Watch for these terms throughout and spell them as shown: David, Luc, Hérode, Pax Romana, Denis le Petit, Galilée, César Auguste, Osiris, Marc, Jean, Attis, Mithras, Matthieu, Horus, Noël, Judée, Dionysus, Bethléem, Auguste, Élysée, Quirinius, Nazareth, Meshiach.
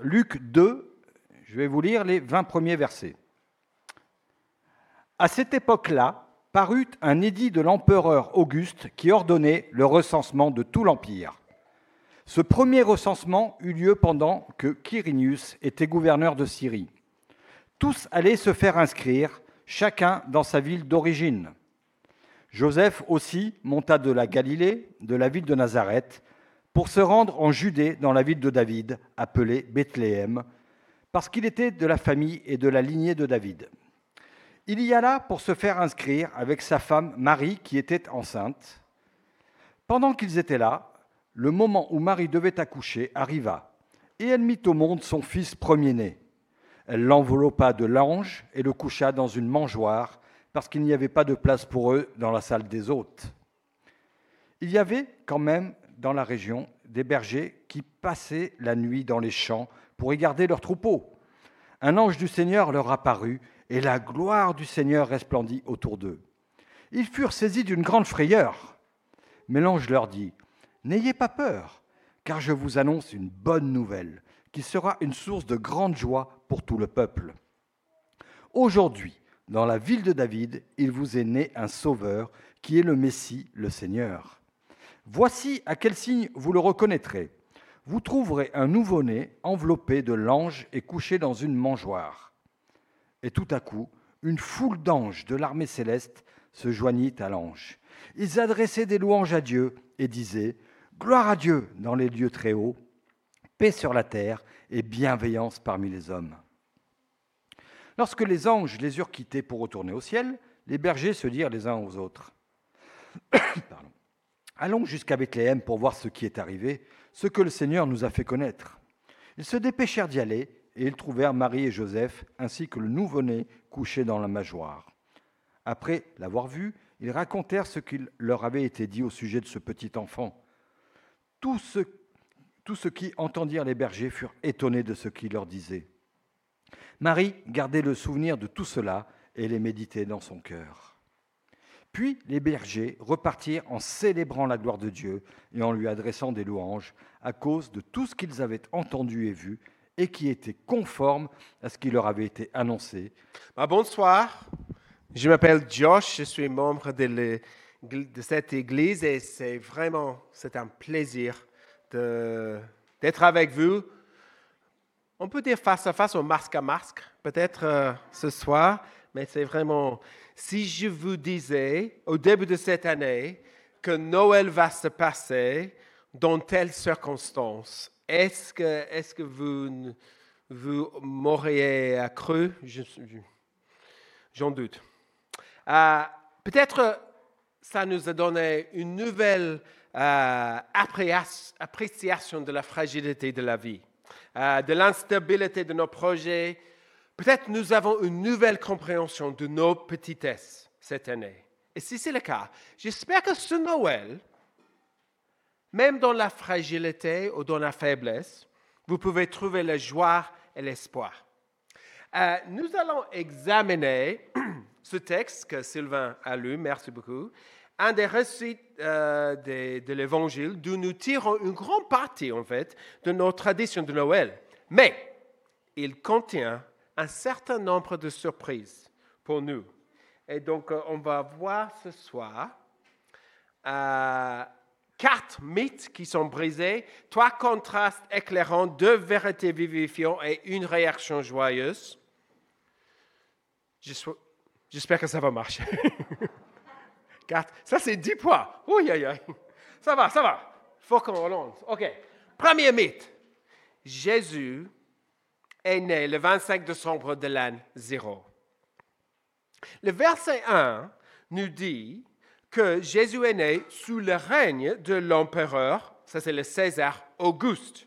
Luc 2, je vais vous lire les 20 premiers versets. « À cette époque-là, parut un édit de l'empereur Auguste qui ordonnait le recensement de tout l'Empire. Ce premier recensement eut lieu pendant que Quirinius était gouverneur de Syrie. Tous allaient se faire inscrire, chacun dans sa ville d'origine. Joseph aussi monta de la Galilée, de la ville de Nazareth, pour se rendre en Judée dans la ville de David, appelée Bethléem, parce qu'il était de la famille et de la lignée de David. Il y alla pour se faire inscrire avec sa femme Marie qui était enceinte. Pendant qu'ils étaient là, le moment où Marie devait accoucher arriva, et elle mit au monde son fils premier-né. Elle l'enveloppa de langes et le coucha dans une mangeoire, parce qu'il n'y avait pas de place pour eux dans la salle des hôtes. Il y avait quand même dans la région des bergers qui passaient la nuit dans les champs pour y garder leurs troupeaux. Un ange du Seigneur leur apparut, et la gloire du Seigneur resplendit autour d'eux. Ils furent saisis d'une grande frayeur. Mais l'ange leur dit, « N'ayez pas peur, car je vous annonce une bonne nouvelle, qui sera une source de grande joie pour tout le peuple. Aujourd'hui, dans la ville de David, il vous est né un sauveur, qui est le Messie, le Seigneur. Voici à quel signe vous le reconnaîtrez. Vous trouverez un nouveau-né enveloppé de langes et couché dans une mangeoire. » Et tout à coup, une foule d'anges de l'armée céleste se joignit à l'ange. Ils adressaient des louanges à Dieu et disaient « Gloire à Dieu dans les lieux très hauts, paix sur la terre et bienveillance parmi les hommes. » Lorsque les anges les eurent quittés pour retourner au ciel, les bergers se dirent les uns aux autres « Allons jusqu'à Bethléem pour voir ce qui est arrivé, ce que le Seigneur nous a fait connaître. » Ils se dépêchèrent d'y aller, et ils trouvèrent Marie et Joseph, ainsi que le nouveau-né couché dans la mangeoire. Après l'avoir vu, ils racontèrent ce qu'il leur avait été dit au sujet de ce petit enfant. Tous ceux qui entendirent les bergers furent étonnés de ce qu'il leur disait. Marie gardait le souvenir de tout cela et les méditait dans son cœur. Puis les bergers repartirent en célébrant la gloire de Dieu et en lui adressant des louanges à cause de tout ce qu'ils avaient entendu et vu, et qui était conforme à ce qui leur avait été annoncé. Bonsoir, je m'appelle Josh, je suis membre de cette église et c'est un plaisir d'être avec vous. On peut dire face à face ou masque à masque, peut-être ce soir, mais c'est vraiment... Si je vous disais au début de cette année que Noël va se passer dans telles circonstances, Est-ce que vous m'auriez cru? J'en doute. Peut-être ça nous a donné une nouvelle appréciation de la fragilité de la vie, de l'instabilité de nos projets. Peut-être nous avons une nouvelle compréhension de nos petitesses cette année. Et si c'est le cas, j'espère que ce Noël, même dans la fragilité ou dans la faiblesse, vous pouvez trouver la joie et l'espoir. Nous allons examiner ce texte que Sylvain a lu, merci beaucoup, un des récits de l'Évangile, d'où nous tirons une grande partie, en fait, de nos traditions de Noël. Mais il contient un certain nombre de surprises pour nous. Et donc, on va voir ce soir... 4 mythes qui sont brisés, 3 contrastes éclairants, 2 vérités vivifiantes et une réaction joyeuse. J'espère que ça va marcher. 4. Ça, c'est 10 points. Ouh, aïe, aïe. Ça va. Faut qu'on relance. OK. Premier mythe. Jésus est né le 25 décembre de l'année 0. Le verset 1 nous dit que Jésus est né sous le règne de l'empereur, ça c'est le César Auguste.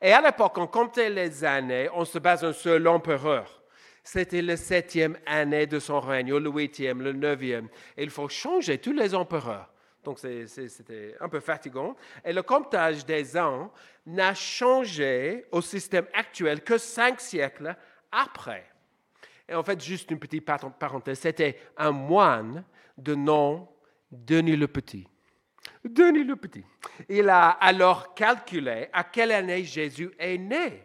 Et à l'époque, on comptait les années, on se basait sur l'empereur. C'était la 7e année de son règne, ou le 8e, le 9e. Et il faut changer tous les empereurs. Donc c'était un peu fatigant. Et le comptage des ans n'a changé au système actuel que 5 siècles après. Et en fait, juste une petite parenthèse, c'était un moine de nom Denis le Petit. Il a alors calculé à quelle année Jésus est né.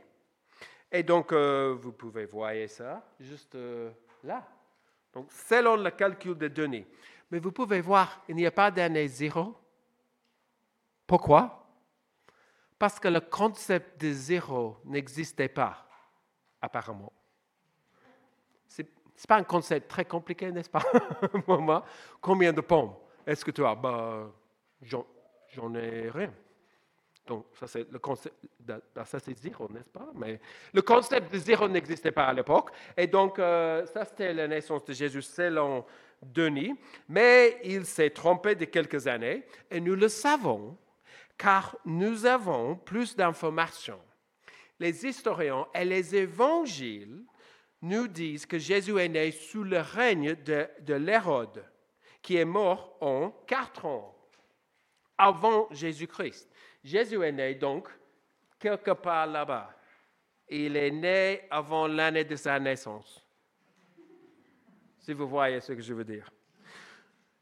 Et donc, vous pouvez voir ça juste là. Donc, selon le calcul des données. Mais vous pouvez voir, il n'y a pas d'année zéro. Pourquoi? Parce que le concept de zéro n'existait pas, apparemment. C'est pas un concept très compliqué, n'est-ce pas? Moi, combien de pommes est-ce que tu as? J'en ai rien. Donc, ça, c'est le concept. Ça, c'est zéro, n'est-ce pas? Mais le concept de zéro n'existait pas à l'époque. Et donc, ça, c'était la naissance de Jésus selon Denis. Mais il s'est trompé de quelques années. Et nous le savons, car nous avons plus d'informations. Les historiens et les évangiles nous disent que Jésus est né sous le règne de l'Hérode, qui est mort en 4 ans avant Jésus-Christ. Jésus est né donc quelque part là-bas. Il est né avant l'année de sa naissance. Si vous voyez ce que je veux dire.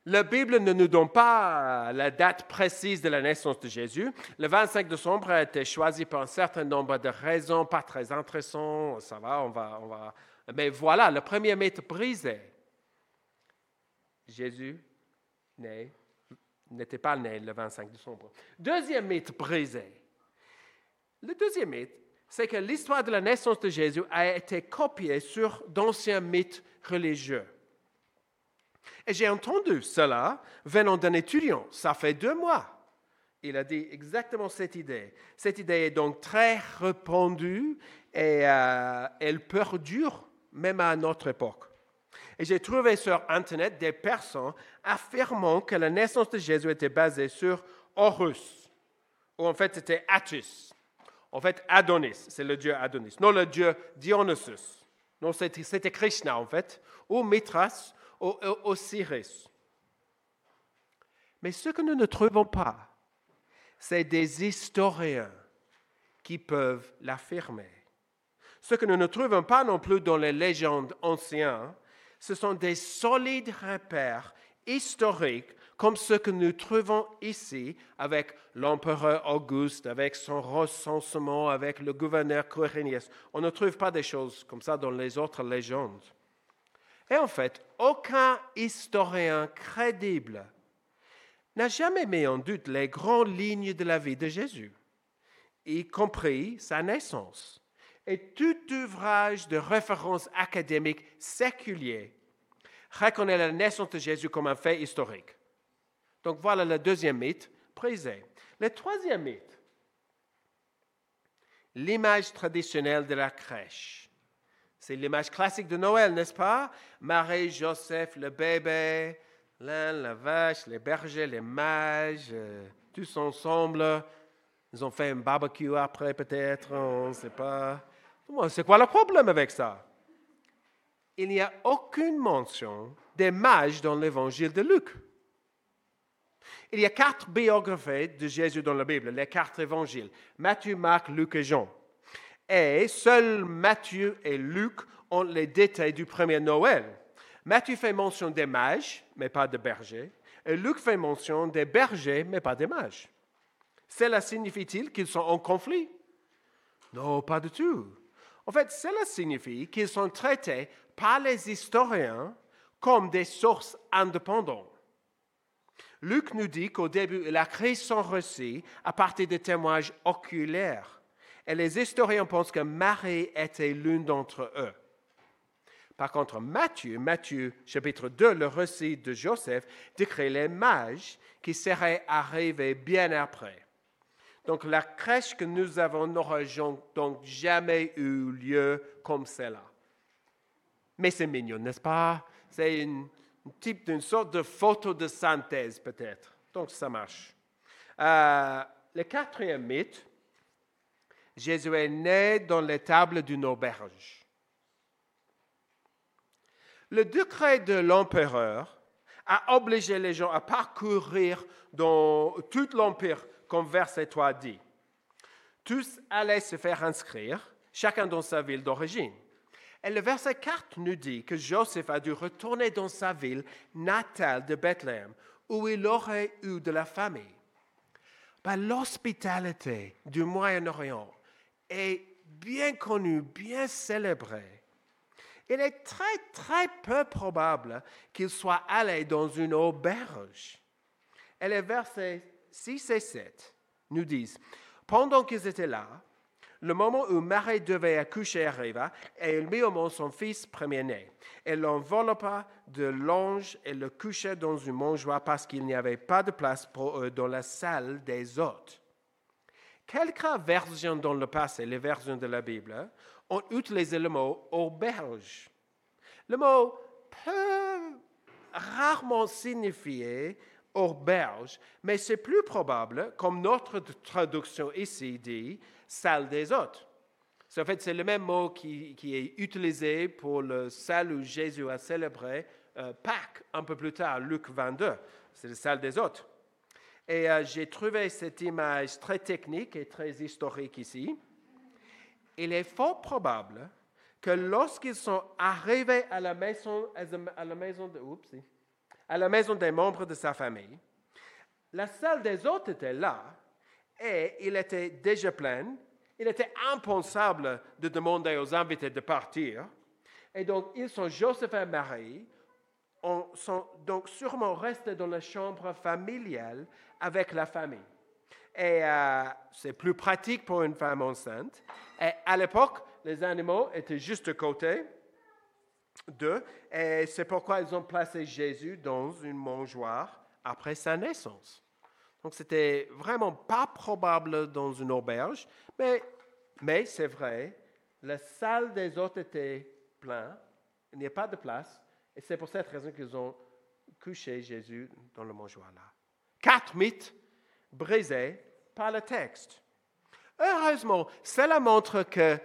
La Bible ne nous donne pas la date précise de la naissance de Jésus. Le 25 décembre a été choisi pour un certain nombre de raisons, pas très intéressantes. Ça va, on va. Mais voilà, le premier mythe brisé. Jésus n'était pas né le 25 décembre. Deuxième mythe brisé. Le deuxième mythe, c'est que l'histoire de la naissance de Jésus a été copiée sur d'anciens mythes religieux. Et j'ai entendu cela venant d'un étudiant, ça fait 2 mois. Il a dit exactement cette idée. Cette idée est donc très répandue et elle perdure même à notre époque. Et j'ai trouvé sur Internet des personnes affirmant que la naissance de Jésus était basée sur Horus, ou en fait c'était Attis. En fait, Adonis, c'est le dieu Adonis, non le dieu Dionysus. Non, c'était Krishna en fait, ou Mithras, Osiris. Mais ce que nous ne trouvons pas, c'est des historiens qui peuvent l'affirmer. Ce que nous ne trouvons pas non plus dans les légendes anciennes, ce sont des solides repères historiques comme ce que nous trouvons ici avec l'empereur Auguste, avec son recensement, avec le gouverneur Quirinius. On ne trouve pas des choses comme ça dans les autres légendes. Et en fait, aucun historien crédible n'a jamais mis en doute les grandes lignes de la vie de Jésus, y compris sa naissance. Et tout ouvrage de référence académique séculier reconnaît la naissance de Jésus comme un fait historique. Donc voilà le deuxième mythe brisé. Le troisième mythe, l'image traditionnelle de la crèche. C'est l'image classique de Noël, n'est-ce pas? Marie, Joseph, le bébé, l'âne, la vache, les bergers, les mages, tous ensemble. Ils ont fait un barbecue après, peut-être, on ne sait pas. C'est quoi le problème avec ça? Il n'y a aucune mention des mages dans l'évangile de Luc. Il y a 4 biographies de Jésus dans la Bible, les 4 évangiles. Matthieu, Marc, Luc et Jean. Et seuls Matthieu et Luc ont les détails du premier Noël. Matthieu fait mention des mages, mais pas des bergers. Et Luc fait mention des bergers, mais pas des mages. Cela signifie-t-il qu'ils sont en conflit? Non, pas du tout. En fait, cela signifie qu'ils sont traités par les historiens comme des sources indépendantes. Luc nous dit qu'au début, il a créé son récit à partir de témoignages oculaires. Et les historiens pensent que Marie était l'une d'entre eux. Par contre, Matthieu, chapitre 2, le récit de Joseph, décrit les mages qui seraient arrivés bien après. Donc, la crèche que nous avons n'aurait donc jamais eu lieu comme celle-là. Mais c'est mignon, n'est-ce pas? C'est une sorte de photo de synthèse, peut-être. Donc, ça marche. Le quatrième mythe, Jésus est né dans les tables d'une auberge. Le décret de l'empereur a obligé les gens à parcourir dans tout l'empire, comme verset 3 dit. Tous allaient se faire inscrire, chacun dans sa ville d'origine. Et le verset 4 nous dit que Joseph a dû retourner dans sa ville natale de Bethléem, où il aurait eu de la famille. L'hospitalité du Moyen-Orient est bien connu, bien célébré, il est très, très peu probable qu'il soit allé dans une auberge. Et les versets 6 et 7 nous disent, « Pendant qu'ils étaient là, le moment où Marie devait accoucher arriva, et il mit au monde son fils premier-né. Elle l'enveloppa de langes et le coucha dans une mangeoire parce qu'il n'y avait pas de place pour eux dans la salle des hôtes. » Quelques versions dans le passé, les versions de la Bible, ont utilisé le mot « auberge ». Le mot peut rarement signifier « auberge », mais c'est plus probable, comme notre traduction ici dit, « salle des hôtes ». En fait, c'est le même mot qui est utilisé pour la salle où Jésus a célébré Pâques, un peu plus tard, Luc 22, c'est la salle des hôtes. Et j'ai trouvé cette image très technique et très historique ici. Il est fort probable que lorsqu'ils sont arrivés à la maison des membres de sa famille, la salle des hôtes était là et il était déjà plein. Il était impensable de demander aux invités de partir. Et donc, Joseph et Marie sont donc sûrement restés dans la chambre familiale avec la famille. Et c'est plus pratique pour une femme enceinte. Et à l'époque, les animaux étaient juste à côté d'eux. Et c'est pourquoi ils ont placé Jésus dans une mangeoire après sa naissance. Donc, c'était vraiment pas probable dans une auberge. Mais c'est vrai, la salle des hôtes était pleine. Il n'y a pas de place. Et c'est pour cette raison qu'ils ont couché Jésus dans le mangeoire là. 4 mythes brisés par le texte. Heureusement, cela montre que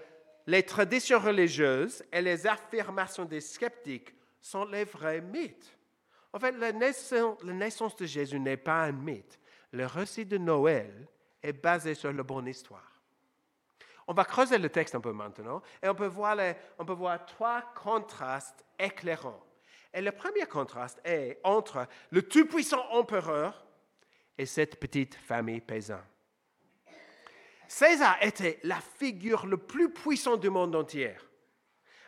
les traditions religieuses et les affirmations des sceptiques sont les vrais mythes. En fait, la naissance de Jésus n'est pas un mythe. Le récit de Noël est basé sur la bonne histoire. On va creuser le texte un peu maintenant et on peut voir 3 contrastes éclairants. Et le premier contraste est entre le tout-puissant empereur et cette petite famille paysanne. César était la figure la plus puissante du monde entier.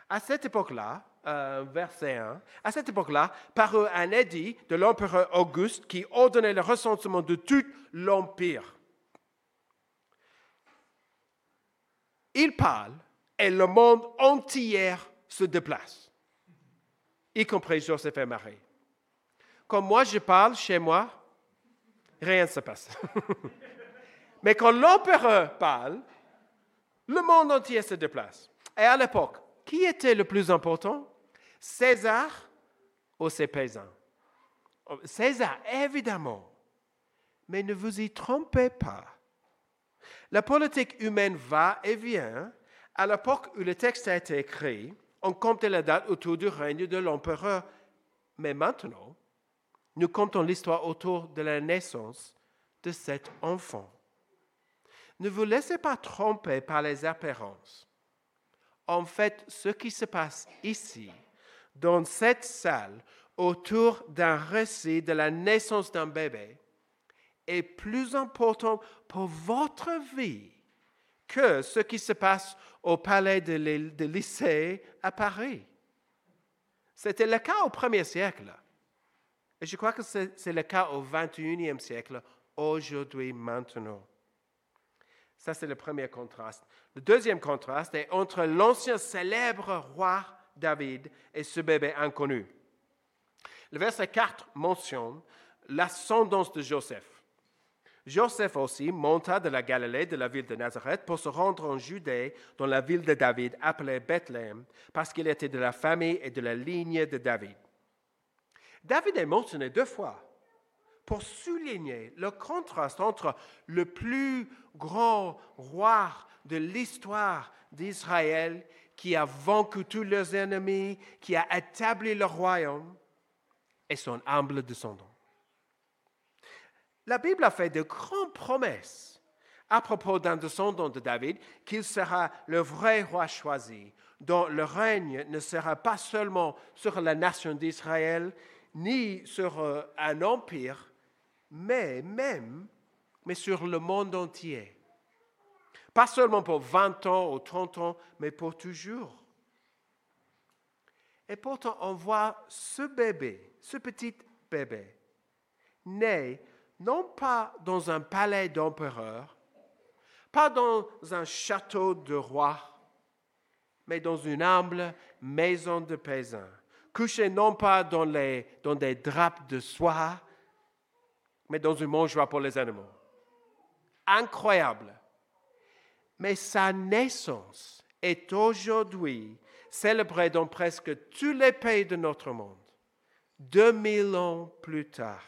À cette époque-là, verset 1, à cette époque-là, parut un édit de l'empereur Auguste qui ordonnait le recensement de tout l'empire. Il parle et le monde entier se déplace, y compris Joseph et Marie. Quand moi je parle chez moi, rien ne se passe. Mais quand l'empereur parle, le monde entier se déplace. Et à l'époque, qui était le plus important? César ou ses paysans? César, évidemment. Mais ne vous y trompez pas. La politique humaine va et vient. À l'époque où le texte a été écrit, on comptait la date autour du règne de l'empereur. Mais maintenant, nous comptons l'histoire autour de la naissance de cet enfant. Ne vous laissez pas tromper par les apparences. En fait, ce qui se passe ici, dans cette salle, autour d'un récit de la naissance d'un bébé, est plus important pour votre vie que ce qui se passe au palais de l'Élysée à Paris. C'était le cas au 1er siècle. Et je crois que c'est le cas au 21e siècle, aujourd'hui, maintenant. Ça, c'est le premier contraste. Le deuxième contraste est entre l'ancien célèbre roi David et ce bébé inconnu. Le verset 4 mentionne l'ascendance de Joseph. Joseph aussi monta de la Galilée, de la ville de Nazareth, pour se rendre en Judée, dans la ville de David, appelée Bethléem, parce qu'il était de la famille et de la lignée de David. David est mentionné 2 fois pour souligner le contraste entre le plus grand roi de l'histoire d'Israël, qui a vaincu tous leurs ennemis, qui a établi le royaume, et son humble descendant. La Bible a fait de grandes promesses à propos d'un descendant de David qu'il sera le vrai roi choisi, dont le règne ne sera pas seulement sur la nation d'Israël, ni sur un empire, mais sur le monde entier. Pas seulement pour 20 ans ou 30 ans, mais pour toujours. Et pourtant, on voit ce bébé, ce petit bébé, né non pas dans un palais d'empereur, pas dans un château de roi, mais dans une humble maison de paysan, couché non pas dans des drapes de soie, mais dans une mangeoire pour les animaux. Incroyable. Mais sa naissance est aujourd'hui célébrée dans presque tous les pays de notre monde, 2000 ans plus tard.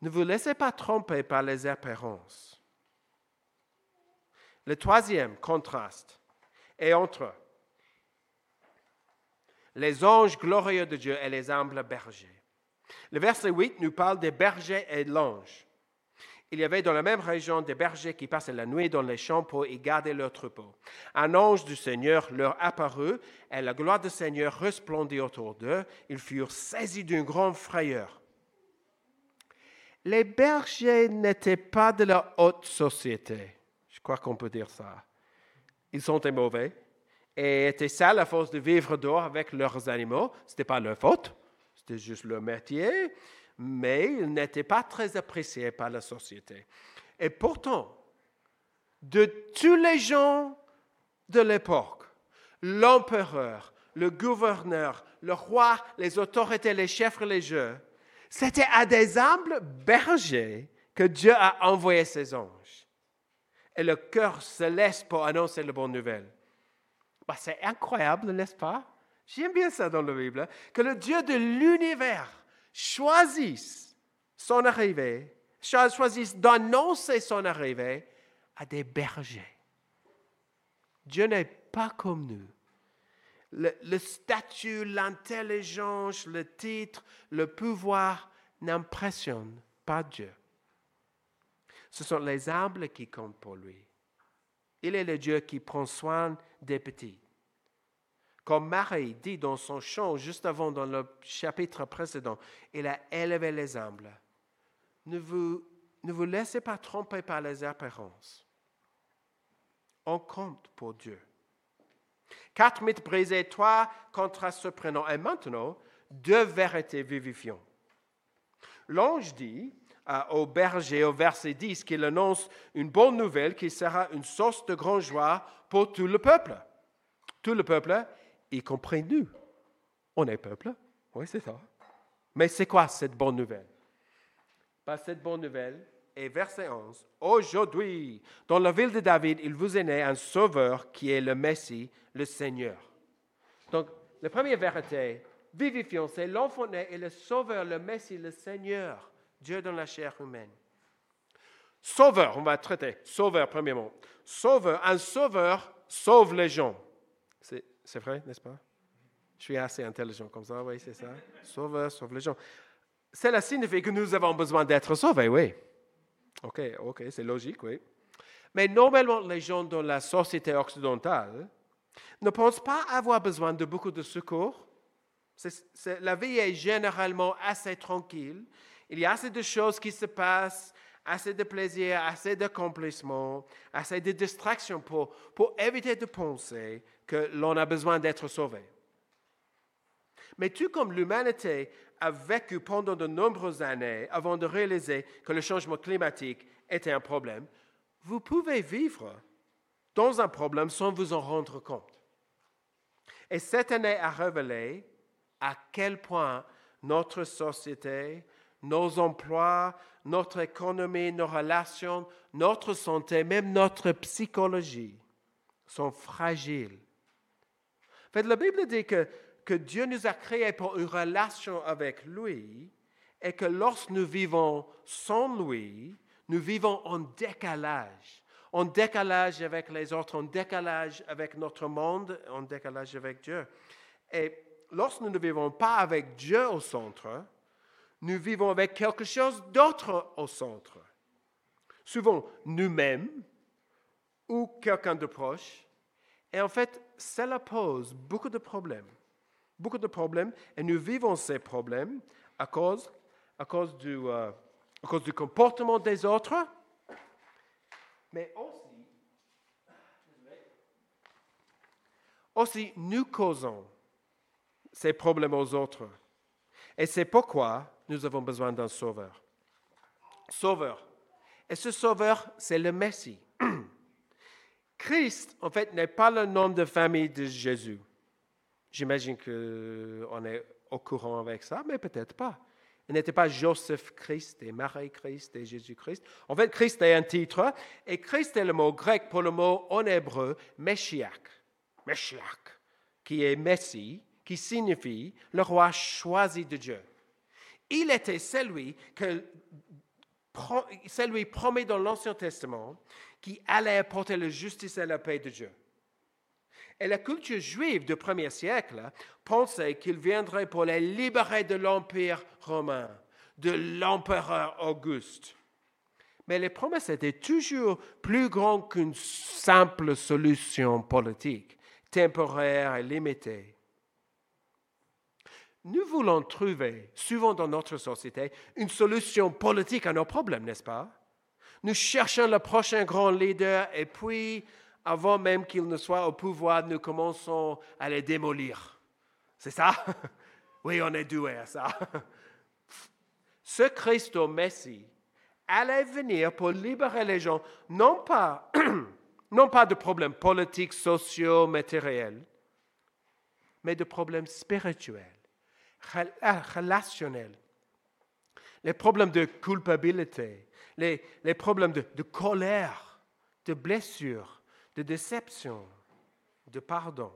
Ne vous laissez pas tromper par les apparences. Le troisième contraste est entre les anges glorieux de Dieu et les humbles bergers. Le verset 8 nous parle des bergers et de l'ange. Il y avait dans la même région des bergers qui passaient la nuit dans les champs pour y garder leurs troupeaux. Un ange du Seigneur leur apparut et la gloire du Seigneur resplendit autour d'eux. Ils furent saisis d'une grande frayeur. Les bergers n'étaient pas de la haute société. Je crois qu'on peut dire ça. Ils sont mauvais et étaient sales à force de vivre dehors avec leurs animaux. Ce n'était pas leur faute, c'était juste leur métier, mais ils n'étaient pas très appréciés par la société. Et pourtant, de tous les gens de l'époque, l'empereur, le gouverneur, le roi, les autorités, les chefs religieux, c'était à des humbles bergers que Dieu a envoyé ses anges. Et le cœur se laisse pour annoncer la bonne nouvelle. Bah, c'est incroyable, n'est-ce pas? J'aime bien ça dans la Bible, que le Dieu de l'univers choisisse son arrivée, choisisse d'annoncer son arrivée à des bergers. Dieu n'est pas comme nous. Le statut, l'intelligence, le titre, le pouvoir n'impressionnent pas Dieu. Ce sont les humbles qui comptent pour lui. Il est le Dieu qui prend soin des petits. Comme Marie dit dans son chant, juste avant dans le chapitre précédent, il a élevé les humbles. Ne vous laissez pas tromper par les apparences. On compte pour Dieu. 4 mythes brisés, 3 contrastes surprenants. Et maintenant, 2 vérités vivifiantes. L'ange dit au berger au verset 10 qu'il annonce une bonne nouvelle qui sera une source de grande joie pour tout le peuple. Tout le peuple, y compris nous. On est peuple, oui c'est ça. Mais c'est quoi cette bonne nouvelle? Pas cette bonne nouvelle. Et verset 11, « Aujourd'hui, dans la ville de David, il vous est né un sauveur qui est le Messie, le Seigneur. » Donc, la première vérité, vivifiant, c'est l'enfant né et le sauveur, le Messie, le Seigneur, Dieu dans la chair humaine. Sauveur, on va traiter. Sauveur, premier mot. Sauveur, un sauveur sauve les gens. C'est vrai, n'est-ce pas? Je suis assez intelligent comme ça, oui, c'est ça. Sauveur sauve les gens. Cela signifie que nous avons besoin d'être sauvés, oui. OK, c'est logique, oui. Mais normalement, les gens dans la société occidentale ne pensent pas avoir besoin de beaucoup de secours. La vie est généralement assez tranquille. Il y a assez de choses qui se passent, assez de plaisir, assez d'accomplissements, assez de distractions pour éviter de penser que l'on a besoin d'être sauvé. Mais tout comme l'humanité a vécu pendant de nombreuses années avant de réaliser que le changement climatique était un problème, vous pouvez vivre dans un problème sans vous en rendre compte. Et cette année a révélé à quel point notre société, nos emplois, notre économie, nos relations, notre santé, même notre psychologie sont fragiles. En fait, la Bible dit que Dieu nous a créés pour une relation avec lui et que lorsque nous vivons sans lui, nous vivons en décalage avec les autres, en décalage avec notre monde, en décalage avec Dieu. Et lorsque nous ne vivons pas avec Dieu au centre, nous vivons avec quelque chose d'autre au centre. Souvent nous-mêmes ou quelqu'un de proche. Et en fait, cela pose beaucoup de problèmes. Beaucoup de problèmes, et nous vivons ces problèmes à cause du comportement des autres mais aussi nous causons ces problèmes aux autres. Et c'est pourquoi nous avons besoin d'un sauveur. Sauveur. Et ce sauveur, c'est le Messie. Christ, en fait, n'est pas le nom de famille de Jésus. J'imagine qu'on est au courant avec ça, mais peut-être pas. Il n'était pas Joseph Christ et Marie Christ et Jésus Christ. En fait, Christ est un titre, et Christ est le mot grec pour le mot en hébreu « Meshiach ». Meshiach, qui est Messie, qui signifie le roi choisi de Dieu. Il était celui promis dans l'Ancien Testament qui allait apporter la justice et la paix de Dieu. Et la culture juive du 1er siècle pensait qu'il viendrait pour les libérer de l'Empire romain, de l'empereur Auguste. Mais les promesses étaient toujours plus grandes qu'une simple solution politique, temporaire et limitée. Nous voulons trouver, souvent dans notre société, une solution politique à nos problèmes, n'est-ce pas? Nous cherchons le prochain grand leader et puis, avant même qu'il ne soit au pouvoir, nous commençons à les démolir. C'est ça? Oui, on est doué à ça. Ce Christ au Messie allait venir pour libérer les gens, non pas de problèmes politiques, sociaux, matériels, mais de problèmes spirituels, relationnels. Les problèmes de culpabilité, les problèmes de colère, de blessure, de déception, de pardon.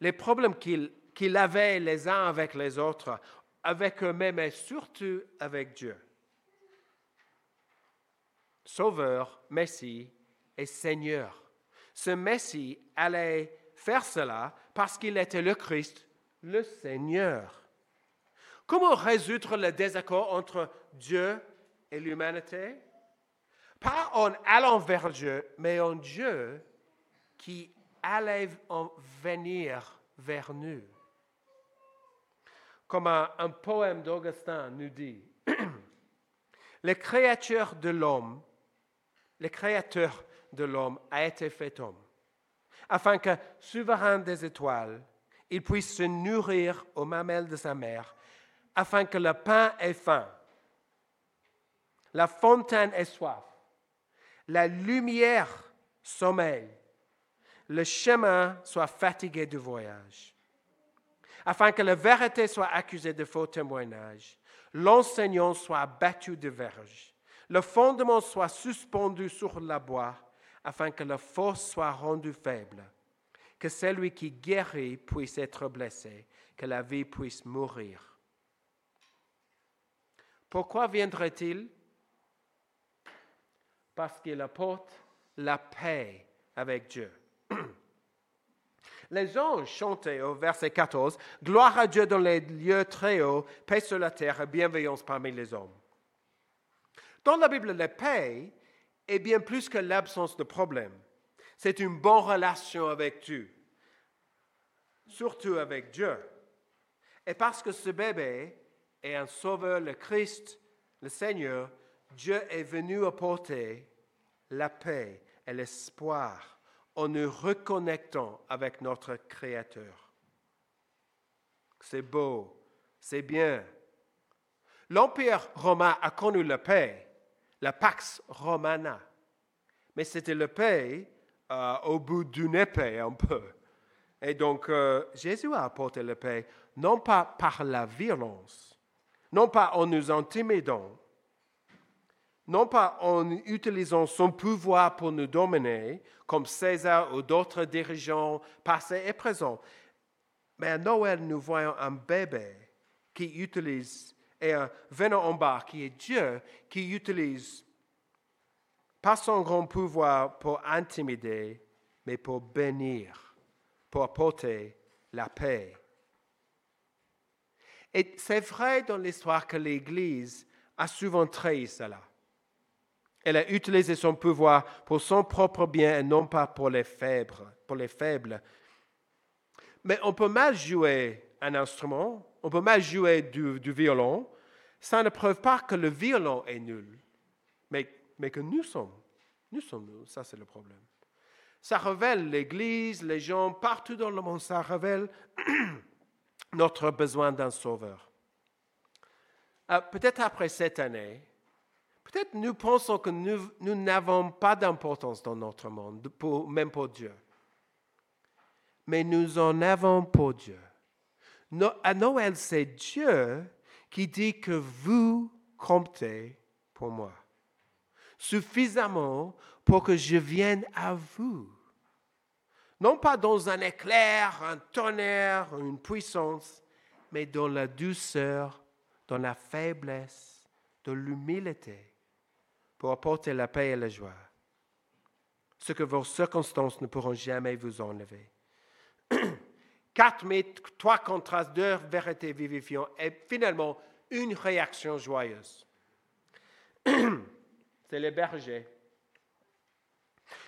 Les problèmes qu'ils avaient les uns avec les autres, avec eux-mêmes et surtout avec Dieu. Sauveur, Messie et Seigneur. Ce Messie allait faire cela parce qu'il était le Christ, le Seigneur. Comment résoudre le désaccord entre Dieu et l'humanité? Pas en allant vers Dieu, mais en Dieu qui allait venir vers nous. Comme un poème d'Augustin nous dit, « Le créateur de l'homme a été fait homme, afin que, souverain des étoiles, il puisse se nourrir aux mamelles de sa mère, afin que le pain ait faim, la fontaine ait soif, la lumière sommeille, le chemin soit fatigué du voyage, afin que la vérité soit accusée de faux témoignages, l'enseignant soit abattu de verges, le fondement soit suspendu sur la bois, afin que la force soit rendue faible, que celui qui guérit puisse être blessé, que la vie puisse mourir. Pourquoi viendrait-il? Parce qu'il apporte la paix avec Dieu. Les anges chantaient au verset 14, « Gloire à Dieu dans les lieux très hauts, paix sur la terre et bienveillance parmi les hommes. » Dans la Bible, la paix est bien plus que l'absence de problèmes. C'est une bonne relation avec Dieu, surtout avec Dieu. Et parce que ce bébé est un sauveur, le Christ, le Seigneur, Dieu est venu apporter la paix et l'espoir en nous reconnectant avec notre Créateur. C'est beau, c'est bien. L'Empire romain a connu la paix, la Pax Romana. Mais c'était la paix au bout d'une épée un peu. Et donc, Jésus a apporté la paix, non pas par la violence, non pas en nous intimidant, non pas en utilisant son pouvoir pour nous dominer, comme César ou d'autres dirigeants passés et présents. Mais à Noël, nous voyons un bébé qui utilise et un venant en bas, qui est Dieu, qui utilise pas son grand pouvoir pour intimider, mais pour bénir, pour apporter la paix. Et c'est vrai dans l'histoire que l'Église a souvent trahi cela. Elle a utilisé son pouvoir pour son propre bien et non pas pour les faibles. Mais on peut mal jouer un instrument, on peut mal jouer du violon, ça ne prouve pas que le violon est nul, mais que nous sommes Nous sommes nous, ça c'est le problème. Ça révèle l'Église, les gens partout dans le monde, ça révèle notre besoin d'un sauveur. Peut-être après cette année, peut-être nous pensons que nous n'avons pas d'importance dans notre monde, même pour Dieu. Mais nous en avons pour Dieu. À Noël, c'est Dieu qui dit que vous comptez pour moi. Suffisamment pour que je vienne à vous. Non pas dans un éclair, un tonnerre, une puissance, mais dans la douceur, dans la faiblesse, dans l'humilité, pour apporter la paix et la joie. Ce que vos circonstances ne pourront jamais vous enlever. 4 mythes, 3 contrastes, 2 vérités vivifiantes et finalement une réaction joyeuse. C'est les bergers.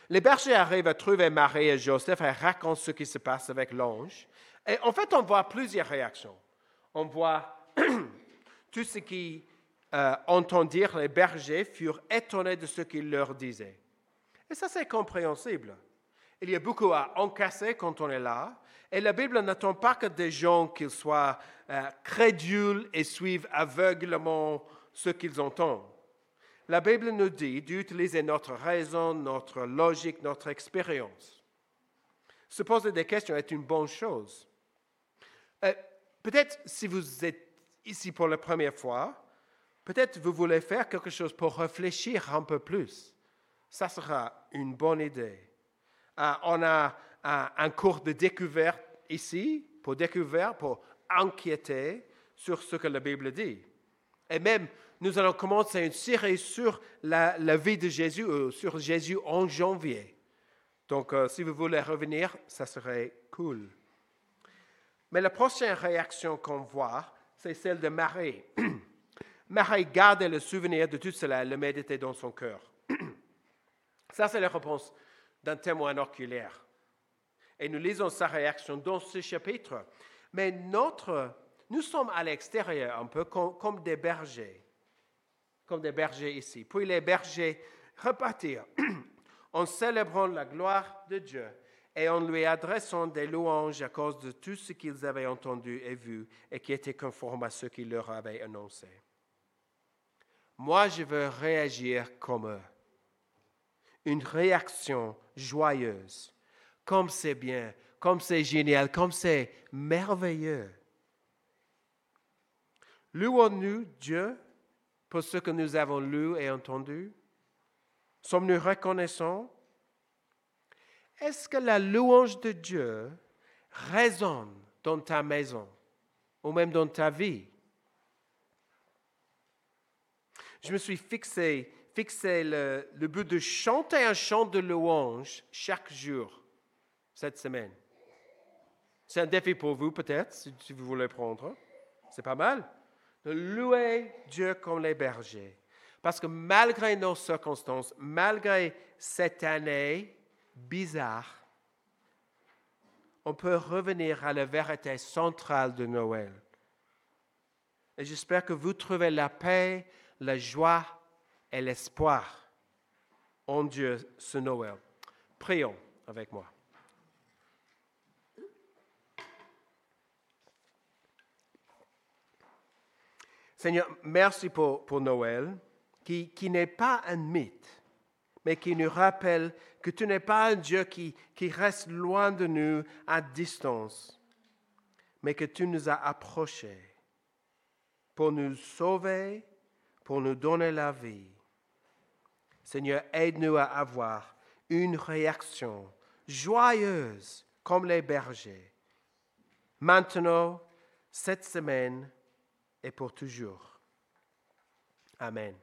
Les bergers arrivent à trouver Marie et Joseph et racontent ce qui se passe avec l'ange. Et en fait, on voit plusieurs réactions. On voit tout ce qui entendirent les bergers furent étonnés de ce qu'il leur disait. Et ça, c'est compréhensible. Il y a beaucoup à encasser quand on est là. Et la Bible n'attend pas que des gens qu'ils soient crédules et suivent aveuglément ce qu'ils entendent. La Bible nous dit d'utiliser notre raison, notre logique, notre expérience. Se poser des questions est une bonne chose. Peut-être si vous êtes ici pour la première fois, peut-être vous voulez faire quelque chose pour réfléchir un peu plus. Ça sera une bonne idée. On a un cours de découverte ici, pour enquêter sur ce que la Bible dit. Et même, nous allons commencer une série sur la vie de Jésus, sur Jésus en janvier. Donc, si vous voulez revenir, ça serait cool. Mais la prochaine réaction qu'on voit, c'est celle de Marie. Marie gardait le souvenir de tout cela, le méditait dans son cœur. Ça, c'est la réponse d'un témoin oculaire. Et nous lisons sa réaction dans ce chapitre. Mais nous sommes à l'extérieur un peu comme des bergers ici. Puis les bergers repartirent en célébrant la gloire de Dieu et en lui adressant des louanges à cause de tout ce qu'ils avaient entendu et vu et qui était conforme à ce qu'il leur avait annoncé. Moi, je veux réagir comme eux. Une réaction joyeuse. Comme c'est bien, comme c'est génial, comme c'est merveilleux. Louons-nous Dieu pour ce que nous avons lu et entendu? Sommes-nous reconnaissants? Est-ce que la louange de Dieu résonne dans ta maison ou même dans ta vie? Je me suis fixé le but de chanter un chant de louange chaque jour. Cette semaine. C'est un défi pour vous, peut-être, si vous voulez prendre. C'est pas mal. De louer Dieu comme les bergers. Parce que malgré nos circonstances, malgré cette année bizarre, on peut revenir à la vérité centrale de Noël. Et j'espère que vous trouvez la paix, la joie et l'espoir en Dieu ce Noël. Prions avec moi. Seigneur, merci pour Noël, qui n'est pas un mythe, mais qui nous rappelle que tu n'es pas un Dieu qui reste loin de nous à distance, mais que tu nous as approchés pour nous sauver, pour nous donner la vie. Seigneur, aide-nous à avoir une réaction joyeuse comme les bergers. Maintenant, cette semaine, et pour toujours. Amen.